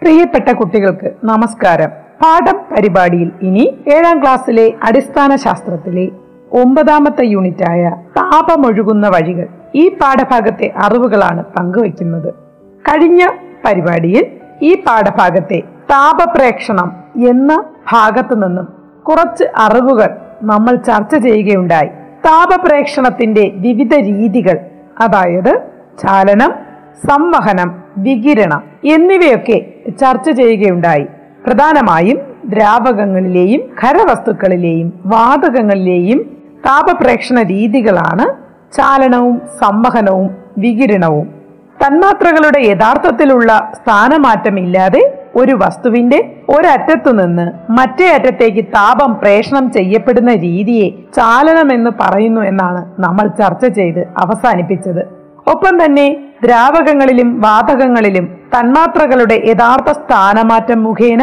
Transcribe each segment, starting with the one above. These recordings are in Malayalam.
പ്രിയപ്പെട്ട കുട്ടികൾക്ക് നമസ്കാരം. പാഠം പരിപാടിയിൽ ഇനി 7ാം ക്ലാസ്സിലെ അടിസ്ഥാന ശാസ്ത്രത്തിലെ 9ാമത്തെ യൂണിറ്റായ താപമൊഴുകുന്ന വഴികൾ ഈ പാഠഭാഗത്തെ അറിവുകളാണ് പങ്കുവയ്ക്കുന്നത്. കഴിഞ്ഞ പരിപാടിയിൽ ഈ പാഠഭാഗത്തെ താപപ്രേക്ഷണം എന്ന ഭാഗത്തു നിന്നും കുറച്ച് അറിവുകൾ നമ്മൾ ചർച്ച ചെയ്യുകയുണ്ടായി. താപപ്രേക്ഷണത്തിന്റെ വിവിധ രീതികൾ, അതായത് ചാലനം, സംവഹനം, വികിരണം എന്നിവയൊക്കെ ചർച്ച ചെയ്യുകയുണ്ടായി. പ്രധാനമായും ദ്രാവകങ്ങളിലെയും ഖരവസ്തുക്കളിലെയും വാതകങ്ങളിലെയും താപപ്രേക്ഷണ രീതികളാണ് ചാലനവും സംവഹനവും വികിരണവും. തന്മാത്രകളുടെ യഥാർത്ഥത്തിലുള്ള സ്ഥാനമാറ്റമില്ലാതെ ഒരു വസ്തുവിന്റെ ഒരറ്റത്തു നിന്ന് മറ്റേ അറ്റത്തേക്ക് താപം പ്രേഷണം ചെയ്യപ്പെടുന്ന രീതിയെ ചാലനം എന്ന് പറയുന്നു എന്നാണ് നമ്മൾ ചർച്ച ചെയ്ത് അവസാനിപ്പിച്ചത്. ഒപ്പം തന്നെ ദ്രാവകങ്ങളിലും വാതകങ്ങളിലും തന്മാത്രകളുടെ യഥാർത്ഥ സ്ഥാനമാറ്റം മുഖേന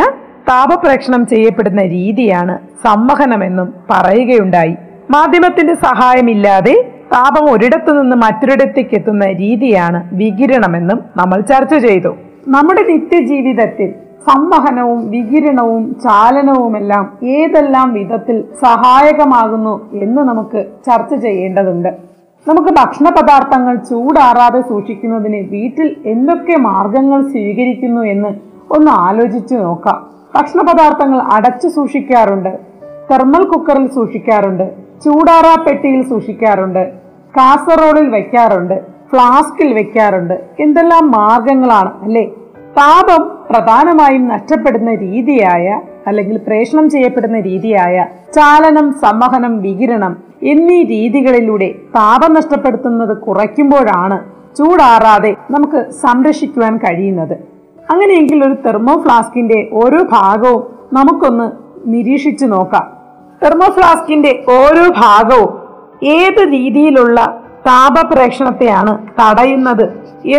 താപപ്രേക്ഷണം ചെയ്യപ്പെടുന്ന രീതിയാണ് സംവഹനമെന്നും പറയുകയുണ്ടായി. മാധ്യമത്തിന്റെ സഹായമില്ലാതെ താപം ഒരിടത്തു നിന്ന് മറ്റൊരിടത്തേക്ക് എത്തുന്ന രീതിയാണ് വികിരണമെന്നും നമ്മൾ ചർച്ച ചെയ്തു. നമ്മുടെ നിത്യജീവിതത്തിൽ സംവഹനവും വികിരണവും ചാലനവുമെല്ലാം ഏതെല്ലാം വിധത്തിൽ സഹായകമാകുന്നു എന്ന് നമുക്ക് ചർച്ച ചെയ്യേണ്ടതുണ്ട്. നമുക്ക് ഭക്ഷണ പദാർത്ഥങ്ങൾ ചൂടാറാതെ സൂക്ഷിക്കുന്നതിന് വീട്ടിൽ എന്തൊക്കെ മാർഗങ്ങൾ സ്വീകരിക്കുന്നു എന്ന് ഒന്ന് ആലോചിച്ചു നോക്കാം. ഭക്ഷണ പദാർത്ഥങ്ങൾ അടച്ചു സൂക്ഷിക്കാറുണ്ട്, തെർമൽ കുക്കറിൽ സൂക്ഷിക്കാറുണ്ട്, ചൂടാറാപ്പെട്ടിയിൽ സൂക്ഷിക്കാറുണ്ട്, കാസറോളിൽ വെക്കാറുണ്ട്, ഫ്ലാസ്കിൽ വെക്കാറുണ്ട്. എന്തെല്ലാം മാർഗങ്ങളാണ് അല്ലേ? താപം പ്രധാനമായും നഷ്ടപ്പെടുന്ന രീതിയായ അല്ലെങ്കിൽ പ്രേഷണം ചെയ്യപ്പെടുന്ന രീതിയായ ചാലനം, സംവഹനം, വികിരണം എന്നീ രീതികളിലൂടെ താപം നഷ്ടപ്പെടുത്തുന്നത് കുറയ്ക്കുമ്പോഴാണ് ചൂടാറാതെ നമുക്ക് സംരക്ഷിക്കുവാൻ കഴിയുന്നത്. അങ്ങനെയെങ്കിൽ ഒരു തെർമോ ഫ്ലാസ്കിന്റെ ഓരോ ഭാഗവും നമുക്കൊന്ന് നിരീക്ഷിച്ചു നോക്കാം. തെർമോഫ്ലാസ്കിന്റെ ഓരോ ഭാഗവും ഏത് രീതിയിലുള്ള താപപ്രേക്ഷണത്തെയാണ് തടയുന്നത്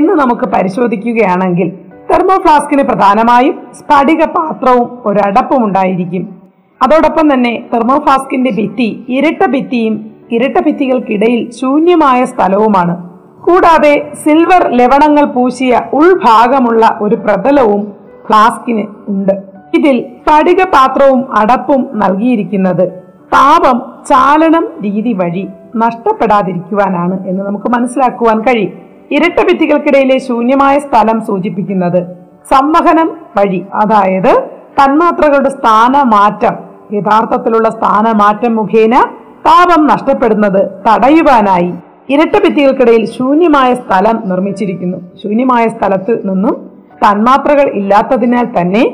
എന്ന് നമുക്ക് പരിശോധിക്കുകയാണെങ്കിൽ തെർമോഫ്ലാസ്കിന് പ്രധാനമായും സ്ഫടിക പാത്രവും ഒരടപ്പും ഉണ്ടായിരിക്കും. അതോടൊപ്പം തന്നെ തെർമോഫ്ലാസ്കിന്റെ ഭിത്തി ഇരട്ട ഭിത്തിയും ഇരട്ട ഭിത്തികൾക്കിടയിൽ ശൂന്യമായ സ്ഥലവുമാണ്. കൂടാതെ സിൽവർ ലവണങ്ങൾ പൂശിയ ഉൾഭാഗമുള്ള ഒരു പ്രതലവും ഫ്ലാസ്കിന് ഉണ്ട്. ഇതിൽ സ്ഫടിക പാത്രവും അടപ്പും നൽകിയിരിക്കുന്നത് താപം ചാലനം രീതി വഴി നഷ്ടപ്പെടാതിരിക്കുവാനാണ് എന്ന് നമുക്ക് മനസ്സിലാക്കുവാൻ കഴിയും. ഇരട്ട ഭിത്തികൾക്കിടയിലെ ശൂന്യമായ സ്ഥലം സൂചിപ്പിക്കുന്നത് സംവഹനം വഴി, അതായത് തന്മാത്രകളുടെ സ്ഥാനമാറ്റം, യഥാർത്ഥത്തിലുള്ള സ്ഥാനമാറ്റം മുഖേന താപം നഷ്ടപ്പെടുന്നത് തടയുവാനായി ഇരട്ട ഭിത്തികൾക്കിടയിൽ ശൂന്യമായ സ്ഥലം നിർമ്മിച്ചിരിക്കുന്നു. ശൂന്യമായ സ്ഥലത്ത് നിന്നും തന്മാത്രകൾ ഇല്ലാത്തതിനാൽ തന്നെ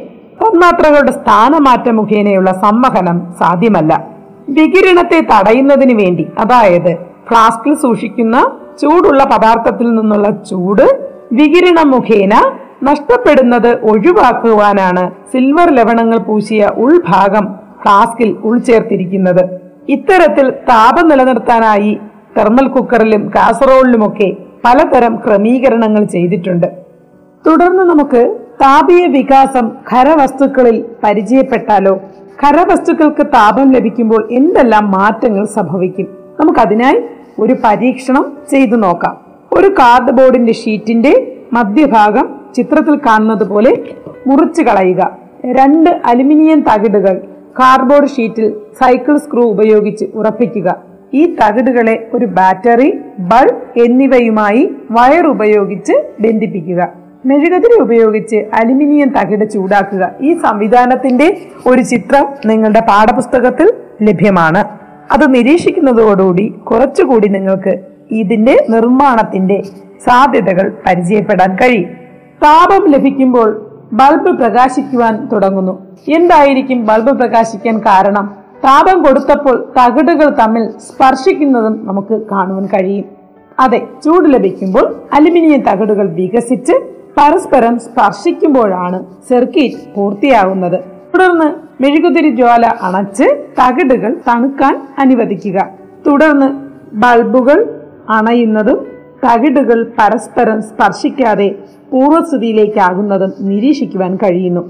തന്മാത്രകളുടെ സ്ഥാനമാറ്റ മുഖേനയുള്ള സംവഹനം സാധ്യമല്ല. വികിരണത്തെ തടയുന്നതിന് വേണ്ടി, അതായത് ഫ്ലാസ്കിൽ സൂക്ഷിക്കുന്ന ചൂടുള്ള പദാർത്ഥത്തിൽ നിന്നുള്ള ചൂട് വികിരണം മുഖേന നഷ്ടപ്പെടുന്നത് ഒഴിവാക്കുവാനാണ് സിൽവർ ലവണങ്ങൾ പൂശിയ ഉൾഭാഗം ഫ്ലാസ്കിൽ ഉൾച്ചേർത്തിരിക്കുന്നത്. ഇത്തരത്തിൽ താപം നിലനിർത്താനായി തെർമൽ കുക്കറിലും കാസറോളിലുമൊക്കെ പലതരം ക്രമീകരണങ്ങൾ ചെയ്തിട്ടുണ്ട്. തുടർന്ന് നമുക്ക് താപീയ വികാസം ഖരവസ്തുക്കളിൽ പരിചയപ്പെട്ടാലോ? ഖരവസ്തുക്കൾക്ക് താപം ലഭിക്കുമ്പോൾ എന്തെല്ലാം മാറ്റങ്ങൾ സംഭവിക്കും? നമുക്കതിനായി ഒരു പരീക്ഷണം ചെയ്തു നോക്കാം. ഒരു കാർഡ് ബോർഡിന്റെ ഷീറ്റിന്റെ മധ്യഭാഗം ചിത്രത്തിൽ കാണുന്നത് പോലെ മുറിച്ചു കളയുക. 2 അലുമിനിയം തകിടുകൾ കാർഡ്ബോർഡ് ഷീറ്റിൽ സൈക്കിൾ സ്ക്രൂ ഉപയോഗിച്ച് ഉറപ്പിക്കുക. ഈ തകിടുകളെ ഒരു ബാറ്ററി, ബൾബ് എന്നിവയുമായി വയർ ഉപയോഗിച്ച് ബന്ധിപ്പിക്കുക. മെഴുകുതിരി ഉപയോഗിച്ച് അലുമിനിയം തകിട് ചൂടാക്കുക. ഈ സംവിധാനത്തിന്റെ ഒരു ചിത്രം നിങ്ങളുടെ പാഠപുസ്തകത്തിൽ ലഭ്യമാണ്. അത് നിരീക്ഷിക്കുന്നതോടുകൂടി കുറച്ചുകൂടി നിങ്ങൾക്ക് ഇതിന്റെ നിർമ്മാണത്തിന്റെ സാധ്യതകൾ പരിചയപ്പെടാൻ കഴിയും. താപം ലഭിക്കുമ്പോൾ ബൾബ് പ്രകാശിക്കുവാൻ തുടങ്ങുന്നു. എന്തായിരിക്കും ബൾബ് പ്രകാശിക്കാൻ കാരണം? താപം കൊടുത്തപ്പോൾ തകിടുകൾ തമ്മിൽ സ്പർശിക്കുന്നതും നമുക്ക് കാണുവാൻ കഴിയും. അതെ, ചൂട് ലഭിക്കുമ്പോൾ അലുമിനിയം തകിടുകൾ വികസിച്ച് പരസ്പരം സ്പർശിക്കുമ്പോഴാണ് സർക്യൂട്ട് പൂർത്തിയാകുന്നത്. തുടർന്ന് മെഴുകുതിരി ജ്വാല അണച്ച് തകിടുകൾ തണുക്കാൻ അനുവദിക്കുക. തുടർന്ന് ബൾബുകൾ അണയുന്നതും തകിടുകൾ പരസ്പരം സ്പർശിക്കാതെ പൂർവ്വസ്ഥിതിയിലേക്കാകുന്നതും നിരീക്ഷിക്കുവാൻ കഴിയുന്നു.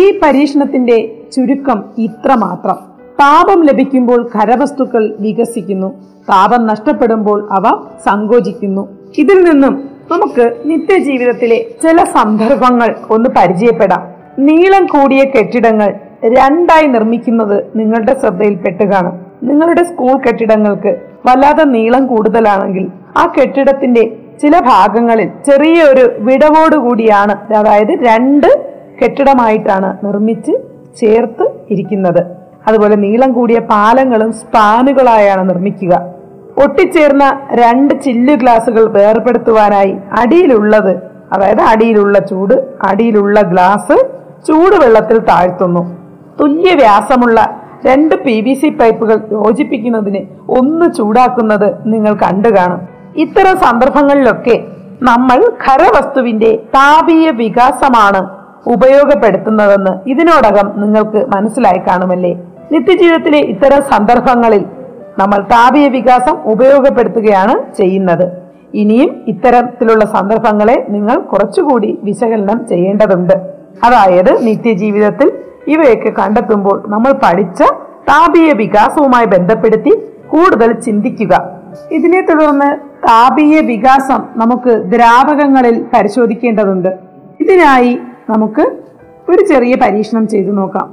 ഈ പരീക്ഷണത്തിന്റെ ചുരുക്കം ഇത്രമാത്രം. താപം ലഭിക്കുമ്പോൾ ഖരവസ്തുക്കൾ വികസിക്കുന്നു, താപം നഷ്ടപ്പെടുമ്പോൾ അവ സങ്കോചിക്കുന്നു. ഇതിൽ നിന്നും നമുക്ക് നിത്യജീവിതത്തിലെ ചില സന്ദർഭങ്ങൾ ഒന്ന് പരിചയപ്പെടാം. നീളം കൂടിയ കെട്ടിടങ്ങൾ രണ്ടായി നിർമ്മിക്കുന്നത് നിങ്ങളുടെ ശ്രദ്ധയിൽപ്പെട്ട് കാണും. നിങ്ങളുടെ സ്കൂൾ കെട്ടിടങ്ങൾക്ക് വല്ലാതെ നീളം കൂടുതലാണെങ്കിൽ ആ കെട്ടിടത്തിന്റെ ചില ഭാഗങ്ങളിൽ ചെറിയ ഒരു വിടവോടുകൂടിയാണ്, അതായത് രണ്ട് കെട്ടിടമായിട്ടാണ് നിർമ്മിച്ച് ചേർത്ത് ഇരിക്കുന്നത്. അതുപോലെ നീളം കൂടിയ പാലങ്ങളും സ്പാനുകളായാണ് നിർമ്മിക്കുക. ഒട്ടിച്ചേർന്ന രണ്ട് ചില്ലു ഗ്ലാസുകൾ വേർപെടുത്തുവാനായി അടിയിലുള്ളത്, അതായത് അടിയിലുള്ള ചൂട്, അടിയിലുള്ള ഗ്ലാസ് ചൂടുവെള്ളത്തിൽ താഴ്ത്തുന്നു. തുല്യ വ്യാസമുള്ള രണ്ട് PVC പൈപ്പുകൾ യോജിപ്പിക്കുന്നതിന് ഒന്ന് ചൂടാക്കുന്നത് നിങ്ങൾ കണ്ടു കാണും. ഇത്തരം സന്ദർഭങ്ങളിലൊക്കെ നമ്മൾ ഖരവസ്തുവിന്റെ താപീയ വികാസമാണ് ഉപയോഗപ്പെടുത്തുന്നതെന്ന് ഇതിനോടകം നിങ്ങൾക്ക് മനസ്സിലായി കാണുമല്ലേ. നിത്യജീവിതത്തിലെ ഇത്തരം സന്ദർഭങ്ങളിൽ നമ്മൾ താപീയ വികാസം ഉപയോഗപ്പെടുത്തുകയാണ് ചെയ്യുന്നത്. ഇനിയും ഇത്തരത്തിലുള്ള സന്ദർഭങ്ങളെ നിങ്ങൾ കുറച്ചുകൂടി വിശകലനം ചെയ്യേണ്ടതുണ്ട്. അതായത് നിത്യജീവിതത്തിൽ ഇവയൊക്കെ കണ്ടെത്തുമ്പോൾ നമ്മൾ പഠിച്ച താപീയ വികാസവുമായി ബന്ധപ്പെടുത്തി കൂടുതൽ ചിന്തിക്കുക. ഇതിനെ തുടർന്ന് താപീയ വികാസം നമുക്ക് ദ്രാവകങ്ങളിൽ പരിശോധിക്കേണ്ടതുണ്ട്. ഇതിനായി നമുക്ക് ഒരു ചെറിയ പരീക്ഷണം ചെയ്തു നോക്കാം.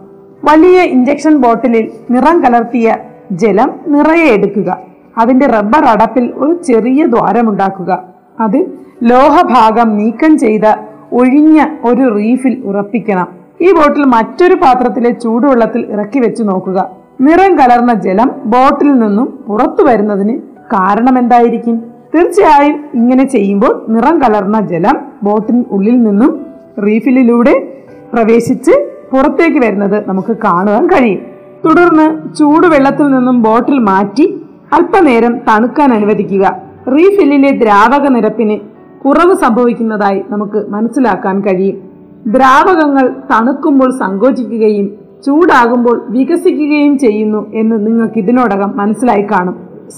വലിയ ഇഞ്ചക്ഷൻ ബോട്ടിലിൽ നിറം കലർത്തിയ ജലം നിറയെ എടുക്കുക. അതിന്റെ റബ്ബർ അടപ്പിൽ ഒരു ചെറിയ ദ്വാരമുണ്ടാക്കുക. അതിൽ ലോഹഭാഗം നീക്കം ചെയ്ത ഒഴിഞ്ഞ ഒരു റീഫിൽ ഉറപ്പിക്കണം. ഈ ബോട്ടിൽ മറ്റൊരു പാത്രത്തിലെ ചൂടുവെള്ളത്തിൽ ഇറക്കി വെച്ച് നോക്കുക. നിറം കലർന്ന ജലം ബോട്ടിൽ നിന്നും പുറത്തു വരുന്നതിന് കാരണം എന്തായിരിക്കും? തീർച്ചയായും ഇങ്ങനെ ചെയ്യുമ്പോൾ നിറം കലർന്ന ജലം ബോട്ടിന് ഉള്ളിൽ നിന്നും റീഫിലൂടെ പ്രവേശിച്ച് പുറത്തേക്ക് വരുന്നത് നമുക്ക് കാണുവാൻ കഴിയും. തുടർന്ന് ചൂടുവെള്ളത്തിൽ നിന്നും ബോട്ടിൽ മാറ്റി അല്പനേരം തണുക്കാൻ അനുവദിക്കുക. റീഫില്ലിലെ ദ്രാവക നിരപ്പിന് കുറവ് സംഭവിക്കുന്നതായി നമുക്ക് മനസ്സിലാക്കാൻ കഴിയും. ദ്രാവകങ്ങൾ തണുക്കുമ്പോൾ സങ്കോചിക്കുകയും ചൂടാകുമ്പോൾ വികസിക്കുകയും ചെയ്യുന്നു എന്ന് നിങ്ങൾക്ക് ഇതിനോടകം മനസ്സിലായി കാണും.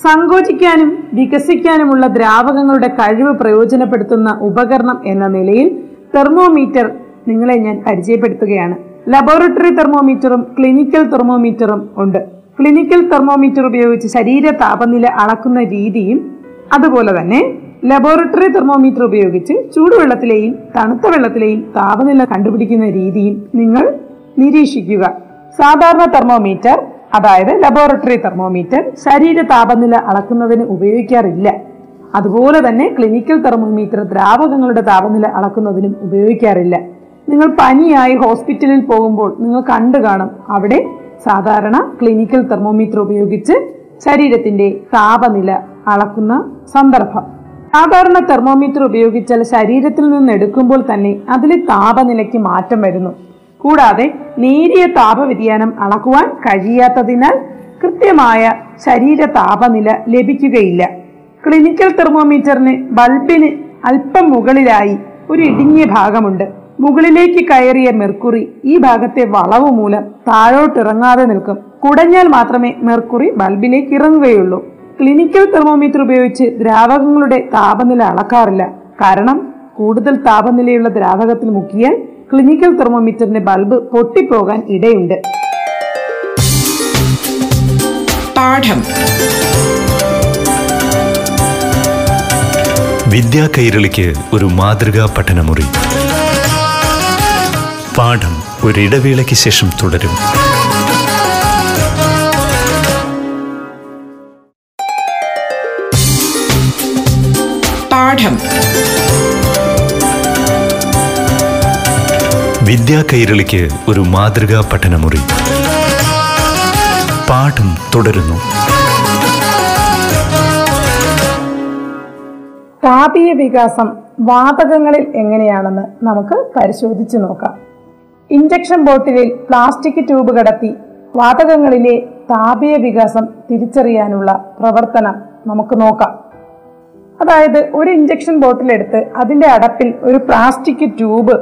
സങ്കോചിക്കാനും വികസിക്കാനുമുള്ള ദ്രാവകങ്ങളുടെ കഴിവ് പ്രയോജനപ്പെടുത്തുന്ന ഉപകരണം എന്ന നിലയിൽ തെർമോമീറ്റർ നിങ്ങളെ ഞാൻ പരിചയപ്പെടുത്തുകയാണ്. ലബോറട്ടറി തെർമോമീറ്ററും ക്ലിനിക്കൽ തെർമോമീറ്ററും ഉണ്ട്. ക്ലിനിക്കൽ തെർമോമീറ്റർ ഉപയോഗിച്ച് ശരീര താപനില അളക്കുന്ന രീതിയും അതുപോലെ തന്നെ ലബോറട്ടറി തെർമോമീറ്റർ ഉപയോഗിച്ച് ചൂടുവെള്ളത്തിലെയും തണുത്ത വെള്ളത്തിലെയും താപനില കണ്ടുപിടിക്കുന്ന രീതിയും നിങ്ങൾ നിരീക്ഷിക്കുക. സാധാരണ തെർമോമീറ്റർ, അതായത് ലബോറട്ടറി തെർമോമീറ്റർ, ശരീര താപനില അളക്കുന്നതിന് ഉപയോഗിക്കാറില്ല. അതുപോലെ തന്നെ ക്ലിനിക്കൽ തെർമോമീറ്റർ ദ്രാവകങ്ങളുടെ താപനില അളക്കുന്നതിനും ഉപയോഗിക്കാറില്ല. നിങ്ങൾ പനിയായി ഹോസ്പിറ്റലിൽ പോകുമ്പോൾ നിങ്ങൾ കണ്ടു കാണും, അവിടെ സാധാരണ ക്ലിനിക്കൽ തെർമോമീറ്റർ ഉപയോഗിച്ച് ശരീരത്തിന്റെ താപനില അളക്കുന്ന സന്ദർഭം. സാധാരണ തെർമോമീറ്റർ ഉപയോഗിച്ചാൽ ശരീരത്തിൽ നിന്ന് എടുക്കുമ്പോൾ തന്നെ അതിലെ താപനിലയ്ക്ക് മാറ്റം വരുന്നു. കൂടാതെ നേരിയ താപവ്യതിയാനം അളക്കുവാൻ കഴിയാത്തതിനാൽ കൃത്യമായ ശരീര താപനില ലഭിക്കുകയില്ല. ക്ലിനിക്കൽ തെർമോമീറ്ററിന് ബൾബിന് അല്പം മുകളിലായി ഒരു ഇടുങ്ങിയ ഭാഗമുണ്ട്. മുകളിലേക്ക് കയറിയ മെർക്കുറി ഈ ഭാഗത്തെ വളവ് മൂലം താഴോട്ടിറങ്ങാതെ നിൽക്കും. കുടഞ്ഞാൽ മാത്രമേ മെർക്കുറി ബൾബിലേക്ക് ഇറങ്ങുകയുള്ളൂ. ക്ലിനിക്കൽ തെർമോമീറ്റർ ഉപയോഗിച്ച് ദ്രാവകങ്ങളുടെ താപനില അളക്കാറില്ല. കാരണം കൂടുതൽ താപനിലയുള്ള ദ്രാവകത്തിൽ മുക്കിയാൽ ക്ലിനിക്കൽ തെർമോമീറ്ററിന്റെ ബൾബ് പൊട്ടിപ്പോകാൻ ഇടയുണ്ട്. വിദ്യാ കൈരളിക്ക് ഒരു മാതൃകാ പഠനമുറി പാഠം ഒരിടവേളയ്ക്ക് ശേഷം തുടരും. പാഠം വിദ്യാ കൈരളിക്ക് ഒരു മാതൃകാ പഠനമുറി പാഠം തുടരുന്നു. താപീയ വികാസം വാതകങ്ങളിൽ എങ്ങനെയാണെന്ന് നമുക്ക് പരിശോധിച്ചു നോക്കാം. ഇഞ്ചക്ഷൻ ബോട്ടിലിൽ പ്ലാസ്റ്റിക് ട്യൂബ് കടത്തി വാതകങ്ങളിലെ താപീയ വികാസം തിരിച്ചറിയാനുള്ള പ്രവർത്തനം നമുക്ക് നോക്കാം. അതായത് ഒരു ഇഞ്ചക്ഷൻ ബോട്ടിലെടുത്ത് അതിൻ്റെ അടപ്പിൽ ഒരു പ്ലാസ്റ്റിക് ട്യൂബ്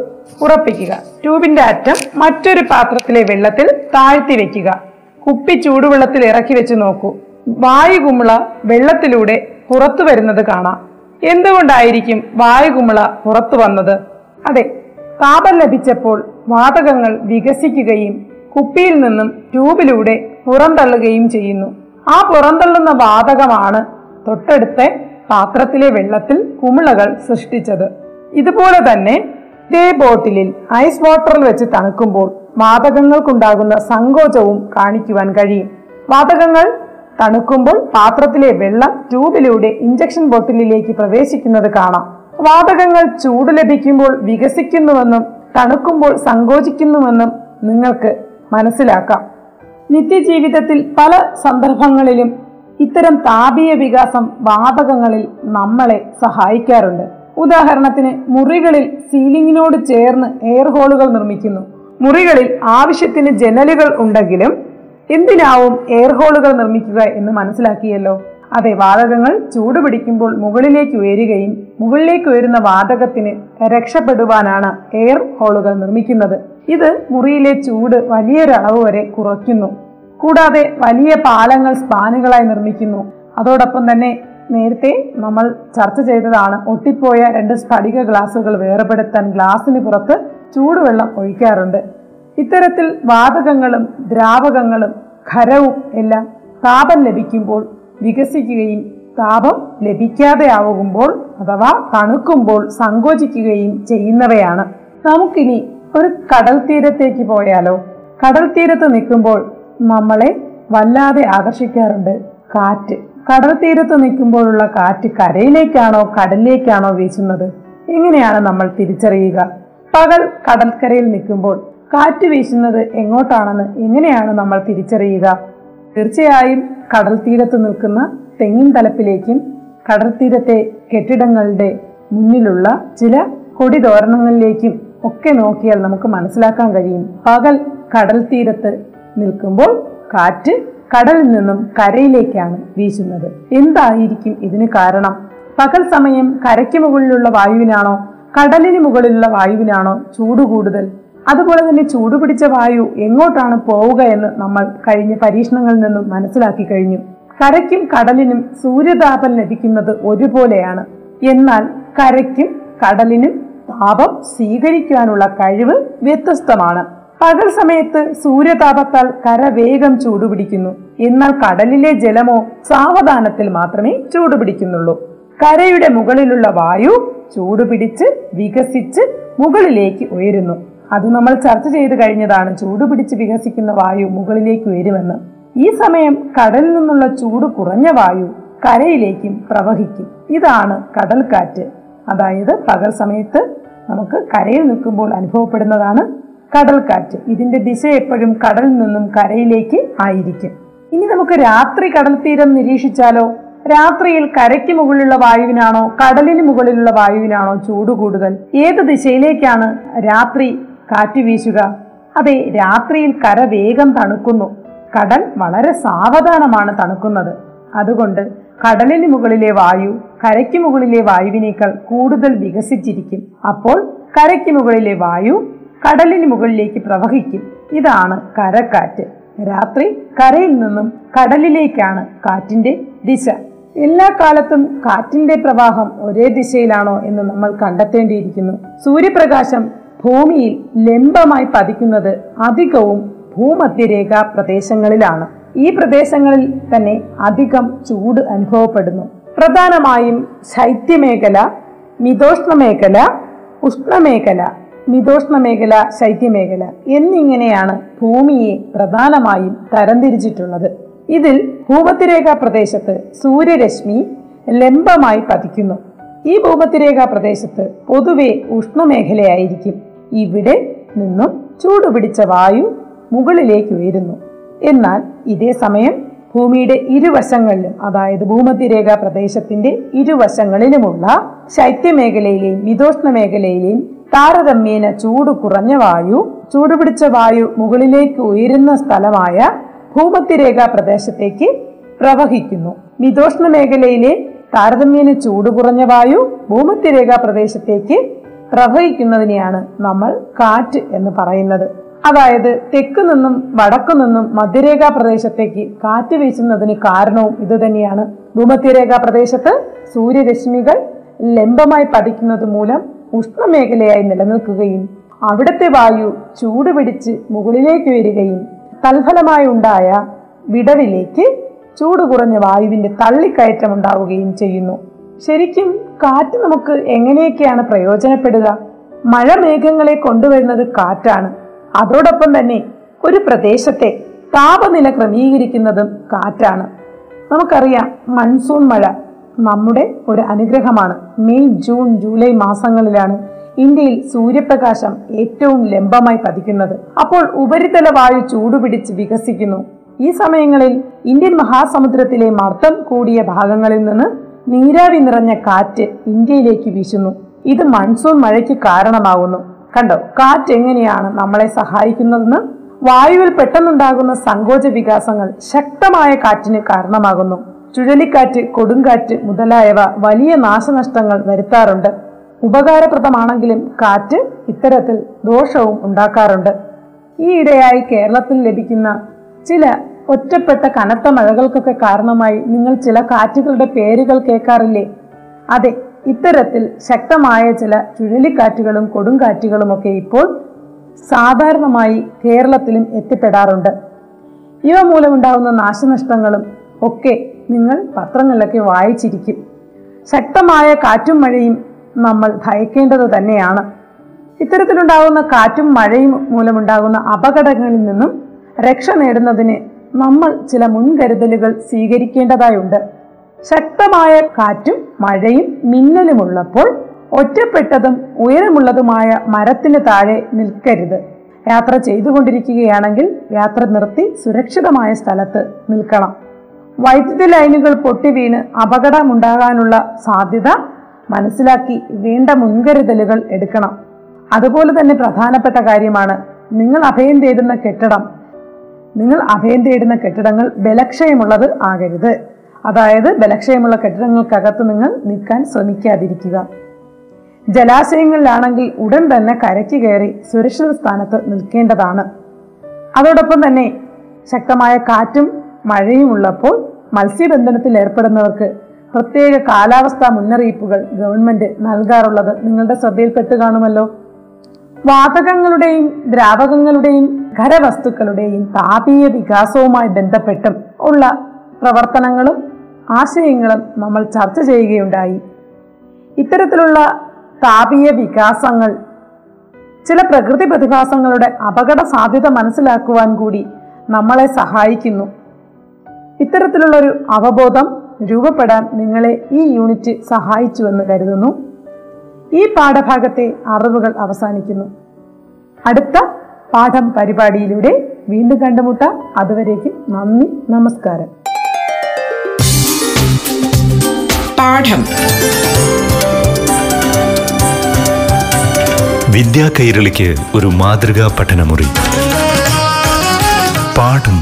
ഉറപ്പിക്കുക. ട്യൂബിൻ്റെ അറ്റം മറ്റൊരു പാത്രത്തിലെ വെള്ളത്തിൽ താഴ്ത്തി വയ്ക്കുക. കുപ്പി ചൂടുവെള്ളത്തിൽ ഇറക്കി വെച്ച് നോക്കൂ. വായുകുമിള വെള്ളത്തിലൂടെ പുറത്തു വരുന്നത് കാണാം. എന്തുകൊണ്ടായിരിക്കും വായുകുമിള പുറത്തു വന്നത്? അതെ, താപം ലഭിച്ചപ്പോൾ വാതകങ്ങൾ വികസിക്കുകയും കുപ്പിയിൽ നിന്നും ട്യൂബിലൂടെ പുറന്തള്ളുകയും ചെയ്യുന്നു. ആ പുറന്തള്ളുന്ന വാതകമാണ് തൊട്ടടുത്ത പാത്രത്തിലെ വെള്ളത്തിൽ കുമിളകൾ സൃഷ്ടിച്ചത്. ഇതുപോലെ തന്നെ ഇതേ ബോട്ടിലിൽ ഐസ് വാട്ടറിൽ വെച്ച് തണുക്കുമ്പോൾ വാതകങ്ങൾക്കുണ്ടാകുന്ന സങ്കോചവും കാണിക്കുവാൻ കഴിയും. വാതകങ്ങൾ തണുക്കുമ്പോൾ പാത്രത്തിലെ വെള്ളം ട്യൂബിലൂടെ ഇഞ്ചക്ഷൻ ബോട്ടിലിലേക്ക് പ്രവേശിക്കുന്നത് കാണാം. വാതകങ്ങൾ ചൂട് ലഭിക്കുമ്പോൾ വികസിക്കുന്നുവെന്നും തണുക്കുമ്പോൾ സങ്കോചിക്കുന്നുവെന്നും നിങ്ങൾക്ക് മനസ്സിലാക്കാം. നിത്യജീവിതത്തിൽ പല സന്ദർഭങ്ങളിലും ഇത്തരം താപീയ വികാസം വാതകങ്ങളിൽ നമ്മളെ സഹായിക്കാറുണ്ട്. ഉദാഹരണത്തിന്, മുറികളിൽ സീലിംഗിനോട് ചേർന്ന് എയർ ഹോളുകൾ നിർമ്മിക്കുന്നു. മുറികളിൽ ആവശ്യത്തിന് ജനലുകൾ ഉണ്ടെങ്കിലും എന്തിനാവും എയർ ഹോളുകൾ നിർമ്മിക്കുക എന്ന് മനസ്സിലാക്കിയല്ലോ. അതെ, വാതകങ്ങൾ ചൂടുപിടിക്കുമ്പോൾ മുകളിലേക്ക് ഉയരുകയും മുകളിലേക്ക് ഉയരുന്ന വാതകത്തിന് രക്ഷപ്പെടുവാനാണ് എയർ ഹോളുകൾ നിർമ്മിക്കുന്നത്. ഇത് മുറിയിലെ ചൂട് വലിയൊരളവ് വരെ കുറയ്ക്കുന്നു. കൂടാതെ വലിയ പാലങ്ങൾ സ്പാനുകളായി നിർമ്മിക്കുന്നു. അതോടൊപ്പം തന്നെ നേരത്തെ നമ്മൾ ചർച്ച ചെയ്തതാണ്, ഒട്ടിപ്പോയ രണ്ട് സ്ഫടിക ഗ്ലാസുകൾ വേർപെടുത്താൻ ഗ്ലാസിന് പുറത്ത് ചൂടുവെള്ളം ഒഴിക്കാറുണ്ട്. ഇത്തരത്തിൽ വാതകങ്ങളും ദ്രാവകങ്ങളും ഖരവും എല്ലാം താപം ലഭിക്കുമ്പോൾ വികസിക്കുകയും താപം ലഭിക്കാതെ ആവുമ്പോൾ അഥവാ തണുക്കുമ്പോൾ സങ്കോചിക്കുകയും ചെയ്യുന്നവയാണ്. നമുക്കിനി ഒരു കടൽ തീരത്തേക്ക് പോയാലോ? കടൽ തീരത്ത് നിൽക്കുമ്പോൾ നമ്മളെ വല്ലാതെ ആകർഷിക്കാറുണ്ട് കാറ്റ്. കടൽ തീരത്ത് നിൽക്കുമ്പോഴുള്ള കാറ്റ് കരയിലേക്കാണോ കടലിലേക്കാണോ വീശുന്നത്? എങ്ങനെയാണ് നമ്മൾ തിരിച്ചറിയുക? പകൽ കടൽക്കരയിൽ നിൽക്കുമ്പോൾ കാറ്റ് വീശുന്നത് എങ്ങോട്ടാണെന്ന് എങ്ങനെയാണ് നമ്മൾ തിരിച്ചറിയുക? തീർച്ചയായും കടൽ തീരത്ത് നിൽക്കുന്ന തെങ്ങിൻ തലപ്പിലേക്കും കടൽ തീരത്തെ കെട്ടിടങ്ങളുടെ മുന്നിലുള്ള ചില കൊടിതോരണങ്ങളിലേക്കും ഒക്കെ നോക്കിയാൽ നമുക്ക് മനസ്സിലാക്കാൻ കഴിയും. പകൽ കടൽ തീരത്ത് നിൽക്കുമ്പോൾ കാറ്റ് കടലിൽ നിന്നും കരയിലേക്കാണ് വീശുന്നത്. എന്തായിരിക്കും ഇതിന് കാരണം? പകൽ സമയം കരയ്ക്ക് മുകളിലുള്ള വായുവിനാണോ കടലിന് മുകളിലുള്ള വായുവിനാണോ ചൂട് കൂടുതൽ? അതുപോലെ തന്നെ ചൂടുപിടിച്ച വായു എങ്ങോട്ടാണ് പോവുക എന്ന് നമ്മൾ കഴിഞ്ഞ പരീക്ഷണങ്ങളിൽ നിന്നും മനസ്സിലാക്കി കഴിഞ്ഞു. കരയ്ക്കും കടലിനും സൂര്യതാപം ലഭിക്കുന്നത് ഒരുപോലെയാണ്. എന്നാൽ കരയ്ക്കും കടലിനും താപം സ്വീകരിക്കാനുള്ള കഴിവ് വ്യത്യസ്തമാണ്. പകൽ സമയത്ത് സൂര്യതാപത്താൽ കര വേഗം ചൂടുപിടിക്കുന്നു. എന്നാൽ കടലിലെ ജലമോ സാവധാനത്തിൽ മാത്രമേ ചൂടുപിടിക്കുന്നുള്ളൂ. കരയുടെ മുകളിലുള്ള വായു ചൂടുപിടിച്ച് വികസിച്ച് മുകളിലേക്ക് ഉയരുന്നു. അത് നമ്മൾ ചർച്ച ചെയ്ത് കഴിഞ്ഞതാണ്, ചൂടുപിടിച്ച് വികസിക്കുന്ന വായു മുകളിലേക്ക് ഉയരുമെന്ന്. ഈ സമയം കടലിൽ നിന്നുള്ള ചൂട് കുറഞ്ഞ വായു കരയിലേക്കും പ്രവഹിക്കും. ഇതാണ് കടൽക്കാറ്റ്. അതായത് പകൽ സമയത്ത് നമുക്ക് കരയിൽ നിൽക്കുമ്പോൾ അനുഭവപ്പെടുന്നതാണ് കടൽക്കാറ്റ്. ഇതിന്റെ ദിശ എപ്പോഴും കടലിൽ നിന്നും കരയിലേക്ക് ആയിരിക്കും. ഇനി നമുക്ക് രാത്രി കടൽ തീരം നിരീക്ഷിച്ചാലോ? രാത്രിയിൽ കരയ്ക്ക് മുകളിലുള്ള വായുവിനാണോ കടലിന് മുകളിലുള്ള വായുവിനാണോ ചൂട് കൂടുതൽ? ഏത് ദിശയിലേക്കാണ് രാത്രി കാറ്റ് വീശുക? അതെ, രാത്രിയിൽ കര വേഗം തണുക്കുന്നു. കടൽ വളരെ സാവധാനമാണ് തണുക്കുന്നത്. അതുകൊണ്ട് കടലിന് മുകളിലെ വായു കരയ്ക്ക് മുകളിലെ വായുവിനേക്കാൾ കൂടുതൽ വികസിച്ചിരിക്കും. അപ്പോൾ കരയ്ക്ക് മുകളിലെ വായു കടലിന് മുകളിലേക്ക് പ്രവഹിക്കും. ഇതാണ് കരക്കാറ്റ്. രാത്രി കരയിൽ നിന്നും കടലിലേക്കാണ് കാറ്റിന്റെ ദിശ. എല്ലാ കാലത്തും കാറ്റിന്റെ പ്രവാഹം ഒരേ ദിശയിലാണോ എന്ന് നമ്മൾ കണ്ടെത്തേണ്ടിയിരിക്കുന്നു. സൂര്യപ്രകാശം ഭൂമിയിൽ ലംബമായി പതിക്കുന്നത് അധികവും ഭൂമധ്യരേഖാ പ്രദേശങ്ങളിലാണ്. ഈ പ്രദേശങ്ങളിൽ തന്നെ അധികം ചൂട് അനുഭവപ്പെടുന്നു. പ്രധാനമായും ശൈത്യമേഖല, മിതോഷ്ണമേഖല, ഉഷ്ണമേഖല, മിതോഷ്ണമേഖല, ശൈത്യമേഖല എന്നിങ്ങനെയാണ് ഭൂമിയെ പ്രധാനമായും തരംതിരിച്ചിട്ടുള്ളത്. ഇതിൽ ഭൂമധ്യരേഖാ പ്രദേശത്ത് സൂര്യരശ്മി ലംബമായി പതിക്കുന്നു. ഈ ഭൂമധ്യരേഖാ പ്രദേശത്ത് പൊതുവെ ഉഷ്ണമേഖലയായിരിക്കും. ഇവിടെ നിന്നും ചൂടുപിടിച്ച വായു മുകളിലേക്ക് ഉയരുന്നു. എന്നാൽ ഇതേ സമയം ഭൂമിയുടെ ഇരുവശങ്ങളിലും, അതായത് ഭൂമധ്യരേഖാ പ്രദേശത്തിന്റെ ഇരുവശങ്ങളിലുമുള്ള ശൈത്യമേഖലയിലെയും മിതോഷ്ണ മേഖലയിലെയും താരതമ്യേന ചൂട് കുറഞ്ഞ വായു ചൂടുപിടിച്ച വായു മുകളിലേക്ക് ഉയരുന്ന സ്ഥലമായ ഭൂമധ്യരേഖാ പ്രദേശത്തേക്ക് പ്രവഹിക്കുന്നു. മിതോഷ്ണ മേഖലയിലെ താരതമ്യേന ചൂട് കുറഞ്ഞ വായു ഭൂമധ്യരേഖാ പ്രദേശത്തേക്ക് പ്രവഹിക്കുന്നതിനെയാണ് നമ്മൾ കാറ്റ് എന്ന് പറയുന്നത്. അതായത് തെക്കു നിന്നും വടക്കു നിന്നും മധ്യരേഖാ പ്രദേശത്തേക്ക് കാറ്റ് വീശുന്നതിന് കാരണവും ഇത് തന്നെയാണ്. ഭൂമധ്യരേഖാ പ്രദേശത്ത് സൂര്യരശ്മികൾ ലംബമായി പതിക്കുന്നത് മൂലം ഉഷ്ണമേഖലയായി നിലനിൽക്കുകയും അവിടുത്തെ വായു ചൂടുപിടിച്ച് മുകളിലേക്ക് വരികയും തൽഫലമായി ഉണ്ടായ വിടവിലേക്ക് ചൂട് കുറഞ്ഞ വായുവിന്റെ തള്ളിക്കയറ്റം ഉണ്ടാവുകയും ചെയ്യുന്നു. ശരിക്കും കാറ്റ് നമുക്ക് എങ്ങനെയൊക്കെയാണ് പ്രയോജനപ്പെടുക? മഴ മേഘങ്ങളെ കൊണ്ടുവരുന്നത് കാറ്റാണ്. അതോടൊപ്പം തന്നെ ഒരു പ്രദേശത്തെ താപനില ക്രമീകരിക്കുന്നതും കാറ്റാണ്. നമുക്കറിയാം, മൺസൂൺ മഴ നമ്മുടെ ഒരു അനുഗ്രഹമാണ്. മെയ്, ജൂൺ, ജൂലൈ മാസങ്ങളിലാണ് ഇന്ത്യയിൽ സൂര്യപ്രകാശം ഏറ്റവും ലംബമായി പതിക്കുന്നത്. അപ്പോൾ ഉപരിതല വായു ചൂടുപിടിച്ച് വികസിക്കുന്നു. ഈ സമയങ്ങളിൽ ഇന്ത്യൻ മഹാസമുദ്രത്തിലെ മർദ്ദം കൂടിയ ഭാഗങ്ങളിൽ നിന്ന് നീരാവി നിറഞ്ഞ കാറ്റ് ഇന്ത്യയിലേക്ക് വീശുന്നു. ഇത് മൺസൂൺ മഴയ്ക്ക് കാരണമാകുന്നു. കണ്ടോ, കാറ്റ് എങ്ങനെയാണ് നമ്മളെ സഹായിക്കുന്നതെന്ന്? വായുവിൽ പെട്ടെന്നുണ്ടാകുന്ന സങ്കോച വികാസങ്ങൾ ശക്തമായ കാറ്റിന് കാരണമാകുന്നു. ചുഴലിക്കാറ്റ്, കൊടുങ്കാറ്റ് മുതലായവ വലിയ നാശനഷ്ടങ്ങൾ വരുത്താറുണ്ട്. ഉപകാരപ്രദമാണെങ്കിലും കാറ്റ് ഇത്തരത്തിൽ ദോഷവും ഉണ്ടാക്കാറുണ്ട്. ഈയിടെയായി കേരളത്തിൽ ലഭിക്കുന്ന ചില ഒറ്റപ്പെട്ട കനത്ത മഴകൾക്കൊക്കെ കാരണമായി നിങ്ങൾ ചില കാറ്റുകളുടെ പേരുകൾ കേൾക്കാറില്ലേ? അതെ, ഇത്തരത്തിൽ ശക്തമായ ചില ചുഴലിക്കാറ്റുകളും കൊടുങ്കാറ്റുകളുമൊക്കെ ഇപ്പോൾ സാധാരണമായി കേരളത്തിലും എത്തിപ്പെടാറുണ്ട്. ഇവ മൂലമുണ്ടാകുന്ന നാശനഷ്ടങ്ങളും ഒക്കെ നിങ്ങൾ പത്രങ്ങളിലൊക്കെ വായിച്ചിരിക്കും. ശക്തമായ കാറ്റും മഴയും നമ്മൾ ഭയക്കേണ്ടത് തന്നെയാണ്. ഇത്തരത്തിലുണ്ടാകുന്ന കാറ്റും മഴയും മൂലമുണ്ടാകുന്ന അപകടങ്ങളിൽ നിന്നും രക്ഷ നേടുന്നതിന് നമ്മൾ ചില മുൻകരുതലുകൾ സ്വീകരിക്കേണ്ടതായുണ്ട്. ശക്തമായ കാറ്റും മഴയും മിന്നലുമുള്ളപ്പോൾ ഒറ്റപ്പെട്ടതും ഉയരമുള്ളതുമായ മരത്തിന് താഴെ നിൽക്കരുത്. യാത്ര ചെയ്തുകൊണ്ടിരിക്കുകയാണെങ്കിൽ യാത്ര നിർത്തി സുരക്ഷിതമായ സ്ഥലത്ത് നിൽക്കണം. വൈദ്യുതി ലൈനുകൾ പൊട്ടിവീണ് അപകടമുണ്ടാകാനുള്ള സാധ്യത മനസ്സിലാക്കി വേണ്ട മുൻകരുതലുകൾ എടുക്കണം. അതുപോലെ തന്നെ പ്രധാനപ്പെട്ട കാര്യമാണ്, നിങ്ങൾ അഭയം തേടുന്ന കെട്ടിടങ്ങൾ ബലക്ഷയമുള്ളത് ആകരുത്. അതായത് ബലക്ഷയമുള്ള കെട്ടിടങ്ങൾക്കകത്ത് നിങ്ങൾ നിൽക്കാൻ ശ്രമിക്കാതിരിക്കുക. ജലാശയങ്ങളിലാണെങ്കിൽ ഉടൻ തന്നെ കരയ്ക്ക് കയറി സുരക്ഷിത സ്ഥാനത്ത് നിൽക്കേണ്ടതാണ്. അതോടൊപ്പം തന്നെ ശക്തമായ കാറ്റും മഴയും ഉള്ളപ്പോൾ മത്സ്യബന്ധനത്തിൽ ഏർപ്പെടുന്നവർക്ക് പ്രത്യേക കാലാവസ്ഥാ മുന്നറിയിപ്പുകൾ ഗവൺമെന്റ് നൽകാറുള്ളത് നിങ്ങളുടെ ശ്രദ്ധയിൽപ്പെട്ട് കാണുമല്ലോ. വാതകങ്ങളുടെയും ദ്രാവകങ്ങളുടെയും ഖരവസ്തുക്കളുടെയും താപീയ വികാസവുമായി ബന്ധപ്പെട്ടും ഉള്ള പ്രവർത്തനങ്ങളും ആശയങ്ങളും നമ്മൾ ചർച്ച ചെയ്യുകയുണ്ടായി. ഇത്തരത്തിലുള്ള താപീയ വികാസങ്ങൾ ചില പ്രകൃതി പ്രതിഭാസങ്ങളുടെ അപകട സാധ്യത മനസ്സിലാക്കുവാൻ കൂടി നമ്മളെ സഹായിക്കുന്നു. ഇത്തരത്തിലുള്ളൊരു അവബോധം രൂപപ്പെടാൻ നിങ്ങളെ ഈ യൂണിറ്റ് സഹായിച്ചുവെന്ന് കരുതുന്നു. ഈ പാഠഭാഗത്തെ അറിവുകൾ അവസാനിക്കുന്നു. അടുത്ത പാഠം പരിപാടിയിലൂടെ വീണ്ടും കണ്ടുമുട്ടാം. അതുവരേക്കും നന്ദി, നമസ്കാരം. പാഠം വിദ്യാ കൈരളിക്ക് ഒരു മാതൃകാ പഠനമുറി. പാഠം